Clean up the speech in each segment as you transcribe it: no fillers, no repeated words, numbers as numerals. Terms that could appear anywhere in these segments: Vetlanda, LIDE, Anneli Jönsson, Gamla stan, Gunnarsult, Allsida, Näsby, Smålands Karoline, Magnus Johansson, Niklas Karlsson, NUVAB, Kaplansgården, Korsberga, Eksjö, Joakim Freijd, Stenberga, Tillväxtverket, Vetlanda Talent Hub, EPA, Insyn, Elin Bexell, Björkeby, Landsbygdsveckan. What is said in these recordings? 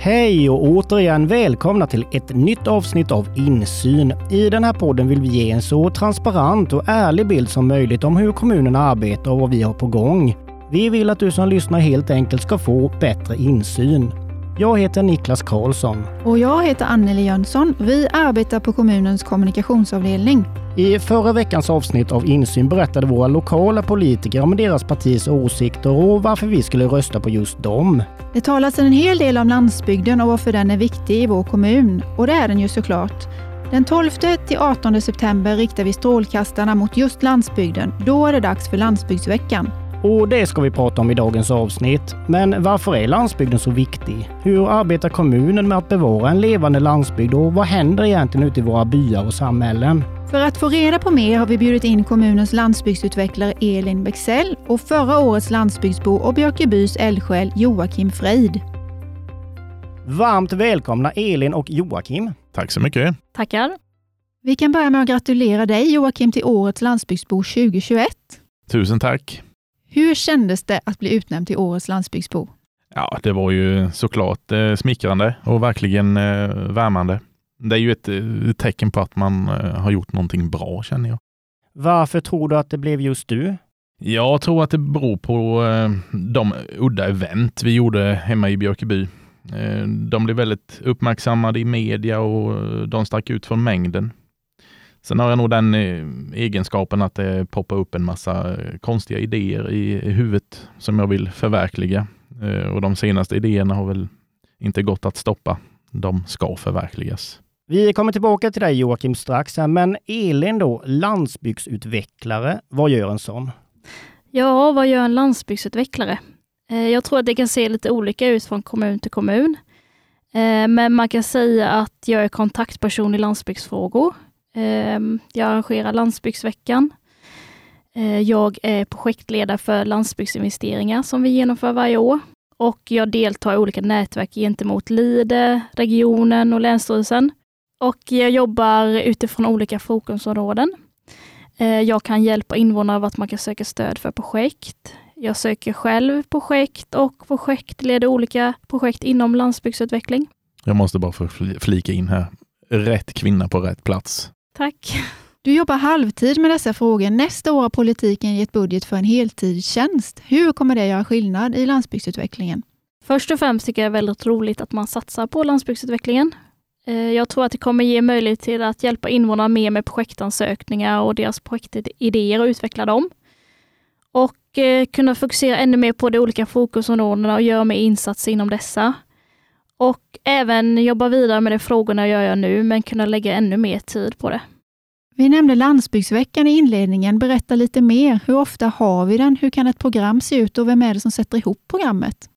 Hej och återigen välkomna till ett nytt avsnitt av Insyn. I den här podden vill vi ge en så transparent och ärlig bild som möjligt om hur kommunerna arbetar och vad vi har på gång. Vi vill att du som lyssnar helt enkelt ska få bättre insyn. Jag heter Niklas Karlsson. Och jag heter Anneli Jönsson. Vi arbetar på kommunens kommunikationsavdelning. I förra veckans avsnitt av Insyn berättade våra lokala politiker om deras partis åsikter och varför vi skulle rösta på just dem. Det talas en hel del om landsbygden och varför den är viktig i vår kommun. Och det är den ju såklart. Den 12-18 september riktar vi strålkastarna mot just landsbygden. Då är det dags för Landsbygdsveckan. Och det ska vi prata om i dagens avsnitt. Men varför är landsbygden så viktig? Hur arbetar kommunen med att bevara en levande landsbygd och vad händer egentligen ute i våra byar och samhällen? För att få reda på mer har vi bjudit in kommunens landsbygdsutvecklare Elin Bexell och förra årets landsbygdsbo och Björkebys eldsjäl Joakim Freijd. Varmt välkomna Elin och Joakim. Tack så mycket. Tackar. Vi kan börja med att gratulera dig Joakim till årets landsbygdsbo 2021. Tusen tack. Hur kändes det att bli utnämnd till årets landsbygdsbo? Ja, det var ju såklart smickrande och verkligen värmande. Det är ju ett tecken på att man har gjort någonting bra, känner jag. Varför tror du att det blev just du? Jag tror att det beror på de udda event vi gjorde hemma i Björkeby. De blev väldigt uppmärksammade i media och de stack ut från mängden. Sen har jag nog den egenskapen att det poppar upp en massa konstiga idéer i huvudet som jag vill förverkliga. Och de senaste idéerna har väl inte gått att stoppa. De ska förverkligas. Vi kommer tillbaka till dig Joakim strax. Men Elin då, landsbygdsutvecklare. Vad gör en sån? Ja, vad gör en landsbygdsutvecklare? Jag tror att det kan se lite olika ut från kommun till kommun. Men man kan säga att jag är kontaktperson i landsbygdsfrågor. Jag arrangerar Landsbygdsveckan. Jag är projektledare för landsbygdsinvesteringar som vi genomför varje år. Och jag deltar i olika nätverk gentemot LIDE, regionen och länsstyrelsen. Och jag jobbar utifrån olika fokusområden. Jag kan hjälpa invånare vart man kan söka stöd för projekt. Jag söker själv projekt och projektleder olika projekt inom landsbygdsutveckling. Jag måste bara få flika in här. Rätt kvinna på rätt plats. Tack. Du jobbar halvtid med dessa frågor. Nästa år har politiken gett budget för en heltidstjänst. Hur kommer det göra skillnad i landsbygdsutvecklingen? Först och främst tycker jag det är väldigt roligt att man satsar på landsbygdsutvecklingen. Jag tror att det kommer ge möjlighet till att hjälpa invånarna mer med projektansökningar och deras projektidéer och utveckla dem. Och kunna fokusera ännu mer på de olika fokusområdena och göra mer insatser inom dessa. Och även jobba vidare med de frågorna jag gör nu, men kunna lägga ännu mer tid på det. Vi nämnde Landsbygdsveckan i inledningen. Berätta lite mer. Hur ofta har vi den? Hur kan ett program se ut och vem är det som sätter ihop programmet?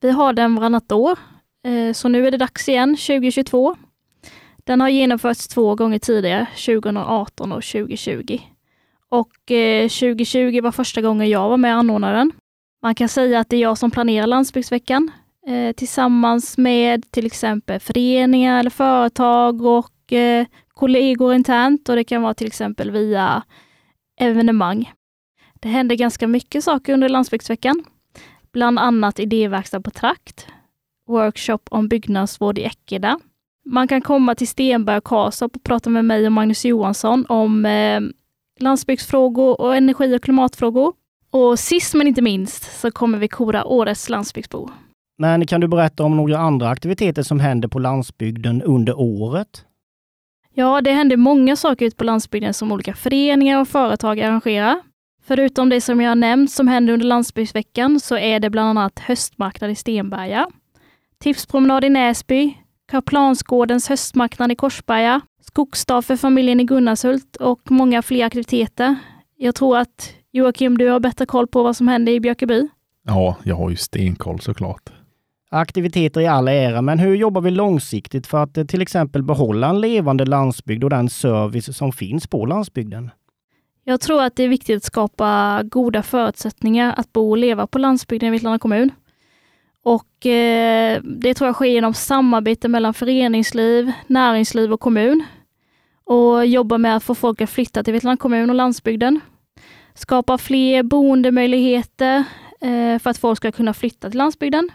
Vi har den varannat år. Så nu är det dags igen, 2022. Den har genomförts 2 gånger tidigare, 2018 och 2020. Och 2020 var första gången jag var med och anordnade den. Man kan säga att det är jag som planerar Landsbygdsveckan. Tillsammans med till exempel föreningar eller företag och kollegor internt, och det kan vara till exempel via evenemang. Det händer ganska mycket saker under Landsbygdsveckan. Bland annat idéverkstad på trakt, workshop om byggnadsvård i Eksjö. Man kan komma till Stenberga och Korsberga och prata med mig och Magnus Johansson om landsbygdsfrågor och energi- och klimatfrågor. Och sist men inte minst så kommer vi kora årets landsbygdsbo. Men kan du berätta om några andra aktiviteter som händer på landsbygden under året? Ja, det händer många saker ute på landsbygden som olika föreningar och företag arrangerar. Förutom det som jag nämnt som händer under Landsbygdsveckan så är det bland annat höstmarknad i Stenberga, tipspromenad i Näsby, Kaplansgårdens höstmarknad i Korsberga, skogsdag för familjen i Gunnarsult och många fler aktiviteter. Jag tror att Joakim, du har bättre koll på vad som händer i Björkeby. Ja, jag har ju stenkoll såklart. Aktiviteter i alla ära, men hur jobbar vi långsiktigt för att till exempel behålla en levande landsbygd och den service som finns på landsbygden? Jag tror att det är viktigt att skapa goda förutsättningar att bo och leva på landsbygden i Vetlanda kommun. Och det tror jag sker genom samarbete mellan föreningsliv, näringsliv och kommun. Och jobba med att få folk att flytta till Vetlanda kommun och landsbygden. Skapa fler boendemöjligheter för att folk ska kunna flytta till landsbygden.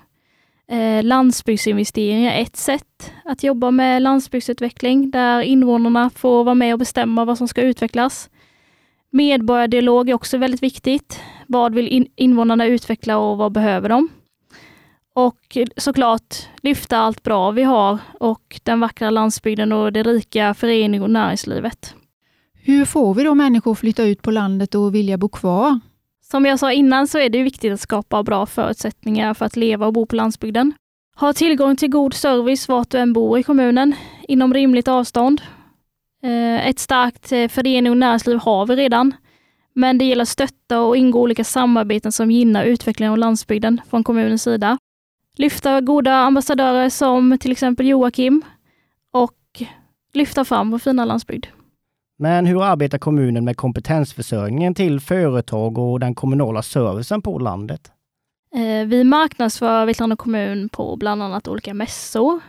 landsbygdsinvesteringar är ett sätt att jobba med landsbygdsutveckling där invånarna får vara med och bestämma vad som ska utvecklas. Medborgardialog är också väldigt viktigt. Vad vill invånarna utveckla och vad behöver de? Och såklart lyfta allt bra vi har och den vackra landsbygden och det rika förening- och näringslivet. Hur får vi då människor att flytta ut på landet och vilja bo kvar? Som jag sa innan så är det viktigt att skapa bra förutsättningar för att leva och bo på landsbygden. Ha tillgång till god service vart du än bor i kommunen inom rimligt avstånd. Ett starkt förening och näringsliv har vi redan. Men det gäller att stötta och ingå olika samarbeten som gynnar utvecklingen av landsbygden från kommunens sida. Lyfta goda ambassadörer som till exempel Joakim och lyfta fram vår fina landsbygd. Men hur arbetar kommunen med kompetensförsörjningen till företag och den kommunala servicen på landet? Vi marknadsför Vetlanda kommun på bland annat olika mässor.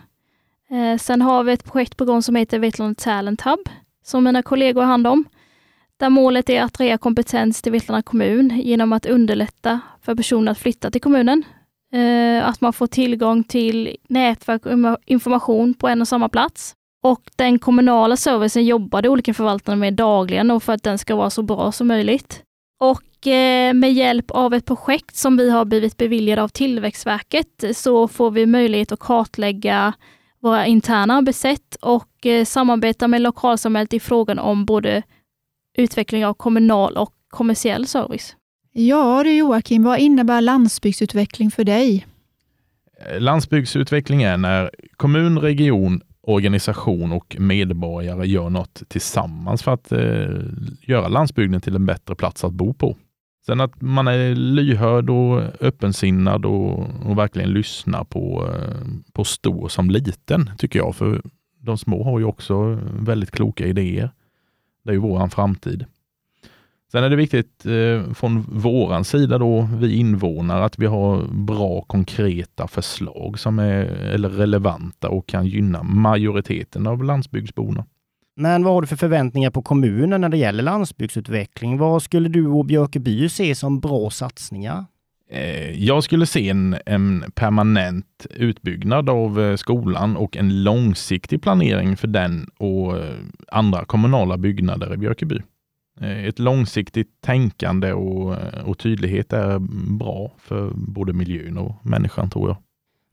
Sen har vi ett projekt på gång som heter Vetlanda Talent Hub som mina kollegor har hand om. Där målet är att attrahera kompetens till Vetlanda kommun genom att underlätta för personer att flytta till kommunen. Att man får tillgång till nätverk och information på en och samma plats. Och den kommunala servicen jobbar de olika förvaltarna med dagligen och för att den ska vara så bra som möjligt. Och med hjälp av ett projekt som vi har blivit beviljade av Tillväxtverket så får vi möjlighet att kartlägga våra interna arbetssätt och samarbeta med lokalsamhället i frågan om både utveckling av kommunal och kommersiell service. Ja du Joakim, vad innebär landsbygdsutveckling för dig? Landsbygdsutveckling är när kommun, region, organisation och medborgare gör något tillsammans för att göra landsbygden till en bättre plats att bo på. Sen att man är lyhörd och öppensinnad och verkligen lyssnar på stor som liten tycker jag. För de små har ju också väldigt kloka idéer. Det är ju våran framtid. Sen är det viktigt från våran sida då, vi invånare, att vi har bra konkreta förslag som är eller relevanta och kan gynna majoriteten av landsbygdsborna. Men vad har du för förväntningar på kommunen när det gäller landsbygdsutveckling? Vad skulle du och Björkeby se som bra satsningar? Jag skulle se en permanent utbyggnad av skolan och en långsiktig planering för den och andra kommunala byggnader i Björkeby. Ett långsiktigt tänkande och tydlighet är bra för både miljön och människan tror jag.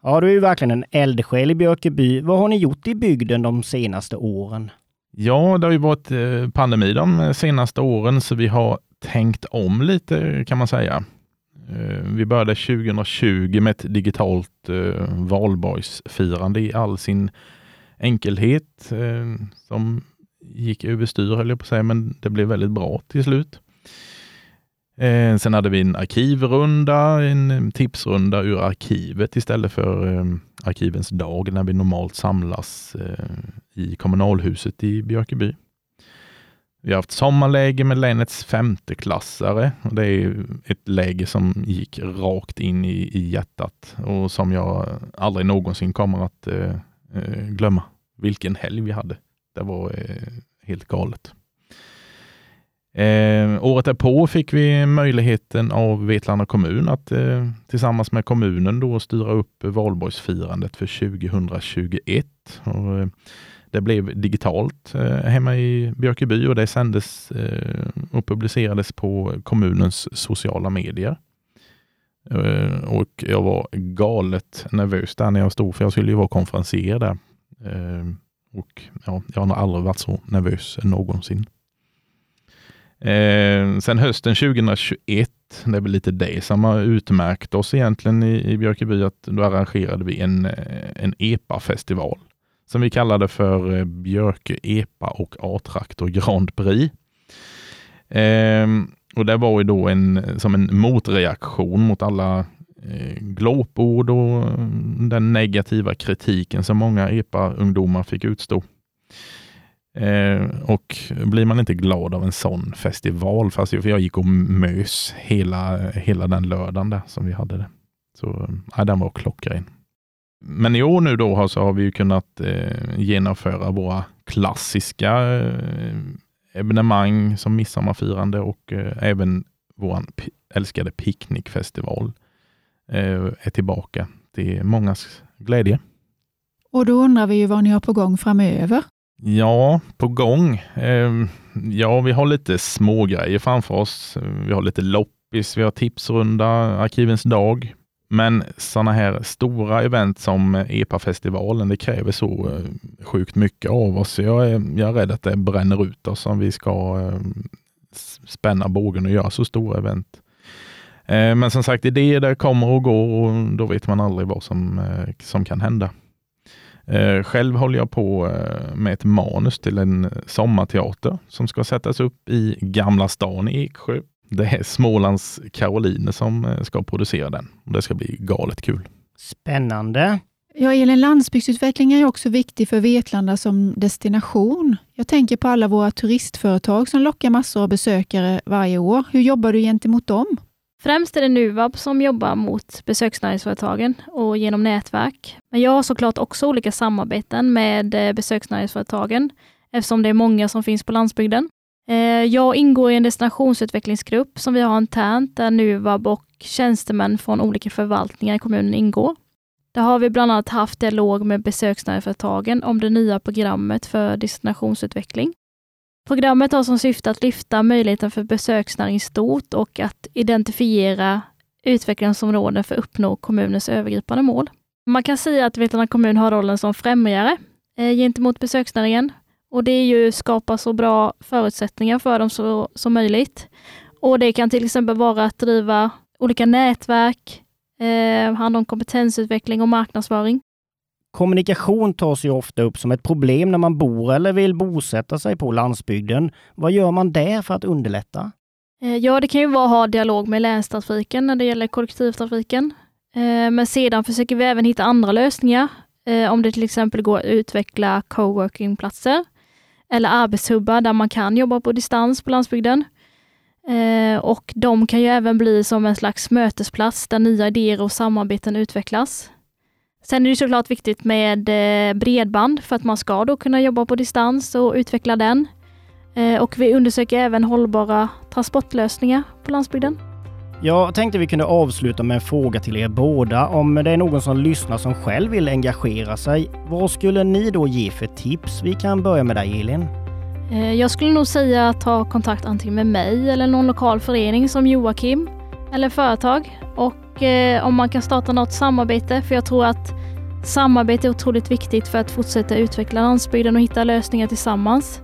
Ja, du är ju verkligen en eldsjäl i Björkeby. Vad har ni gjort i bygden de senaste åren? Ja, det har ju varit pandemi de senaste åren så vi har tänkt om lite kan man säga. Vi började 2020 med ett digitalt valborgsfirande i all sin enkelhet som gick överstyr höll jag på att säga, men det blev väldigt bra till slut. Sen hade vi en arkivrunda, en tipsrunda ur arkivet istället för arkivens dag när vi normalt samlas i kommunalhuset i Björkeby. Vi har haft sommarläge med länets femteklassare och det är ett läge som gick rakt in i hjärtat och som jag aldrig någonsin kommer att glömma. Vilken helg vi hade. Det var helt galet. Året därpå fick vi möjligheten av Vetlanda kommun att tillsammans med kommunen då styra upp valborgsfirandet för 2021. Och, det blev digitalt hemma i Björkeby och det sändes och publicerades på kommunens sociala medier. Och jag var galet nervös där när jag stod för jag skulle ju vara konferensier där. Och ja, jag har nog aldrig varit så nervös någonsin. Sen hösten 2021, det är väl lite det som har utmärkt oss egentligen i Björkeby att då arrangerade vi en EPA-festival som vi kallade för Björke EPA och A-traktor Grand Prix. Och det var ju då som en motreaktion mot alla glåpord och den negativa kritiken som många EPA-ungdomar fick utstå. Och blir man inte glad av en sån festival fast för jag gick och mös hela den lördagen där som vi hade det. Så ja, den var klockren. Men i år nu då så har vi ju kunnat genomföra våra klassiska evenemang som midsommarfirande och även vår älskade picknickfestival är tillbaka till mångas glädje. Och då undrar vi ju vad ni har på gång framöver. Ja, på gång. Ja, vi har lite små grejer framför oss. Vi har lite loppis, vi har tipsrunda, arkivens dag. Men sådana här stora event som EPA-festivalen, det kräver så sjukt mycket av oss. Jag är rädd att det bränner ut oss om vi ska spänna bågen och göra så stora event. Men som sagt, idéer där kommer och går och då vet man aldrig vad som kan hända. Själv håller jag på med ett manus till en sommarteater som ska sättas upp i Gamla stan i Eksjö. Det är Smålands Karoline som ska producera den. Det ska bli galet kul. Spännande. Ja, Elin, landsbygdsutveckling är ju också viktig för Vetlanda som destination. Jag tänker på alla våra turistföretag som lockar massor av besökare varje år. Hur jobbar du gentemot dem? Främst är det NUVAB som jobbar mot besöksnäringsföretagen och genom nätverk. Men jag har såklart också olika samarbeten med besöksnäringsföretagen eftersom det är många som finns på landsbygden. Jag ingår i en destinationsutvecklingsgrupp som vi har internt där NUVAB och tjänstemän från olika förvaltningar i kommunen ingår. Där har vi bland annat haft dialog med besöksnäringsföretagen om det nya programmet för destinationsutveckling. Programmet har som syfte att lyfta möjligheten för besöksnäring stort och att identifiera utvecklingsområden för att uppnå kommunens övergripande mål. Man kan säga att Vetlanda kommun har rollen som främjare gentemot besöksnäringen. Och det är ju skapa så bra förutsättningar för dem som möjligt. Och det kan till exempel vara att driva olika nätverk, hand om kompetensutveckling och marknadsföring. Kommunikation tas ju ofta upp som ett problem när man bor eller vill bosätta sig på landsbygden. Vad gör man där för att underlätta? Ja, det kan ju vara att ha dialog med länstrafiken när det gäller kollektivtrafiken. Men sedan försöker vi även hitta andra lösningar. Om det till exempel går att utveckla coworkingplatser eller arbetshubbar där man kan jobba på distans på landsbygden. Och de kan ju även bli som en slags mötesplats där nya idéer och samarbeten utvecklas. Sen är det såklart viktigt med bredband för att man ska då kunna jobba på distans och utveckla den. Och vi undersöker även hållbara transportlösningar på landsbygden. Jag tänkte vi kunde avsluta med en fråga till er båda. Om det är någon som lyssnar som själv vill engagera sig, vad skulle ni då ge för tips? Vi kan börja med dig, Elin. Jag skulle nog säga att ta kontakt antingen med mig eller någon lokal förening som Joakim eller företag. Och om man kan starta något samarbete, för jag tror att samarbete är otroligt viktigt för att fortsätta utveckla landsbygden och hitta lösningar tillsammans.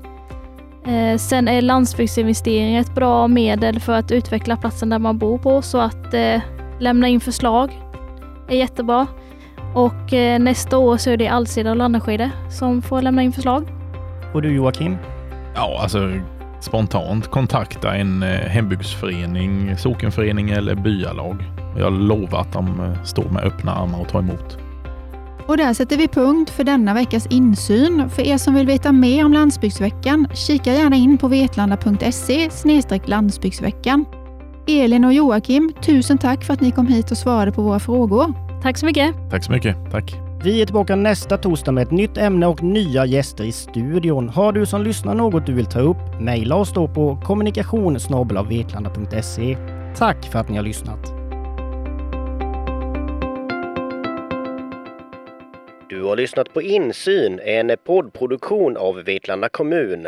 Sen är landsbygdsinvesteringar ett bra medel för att utveckla platsen där man bor på, så att lämna in förslag är jättebra. Och nästa år så är det Allsida och Landaskede som får lämna in förslag. Och du, Joakim? Ja, alltså spontant kontakta en hembygdsförening, sockenförening eller byalag. Jag lovar att de står med öppna armar och tar emot. Och där sätter vi punkt för denna veckas insyn. För er som vill veta mer om landsbygdsveckan, kika gärna in på vetlanda.se/landsbygdsveckan. Elin och Joakim, tusen tack för att ni kom hit och svarade på våra frågor. Tack så mycket. Tack så mycket, tack. Vi är tillbaka nästa torsdag med ett nytt ämne och nya gäster i studion. Har du som lyssnar något du vill ta upp, mejla oss då på kommunikation@vetlanda.se. Tack för att ni har lyssnat. Du har lyssnat på Insyn, en poddproduktion av Vetlanda kommun.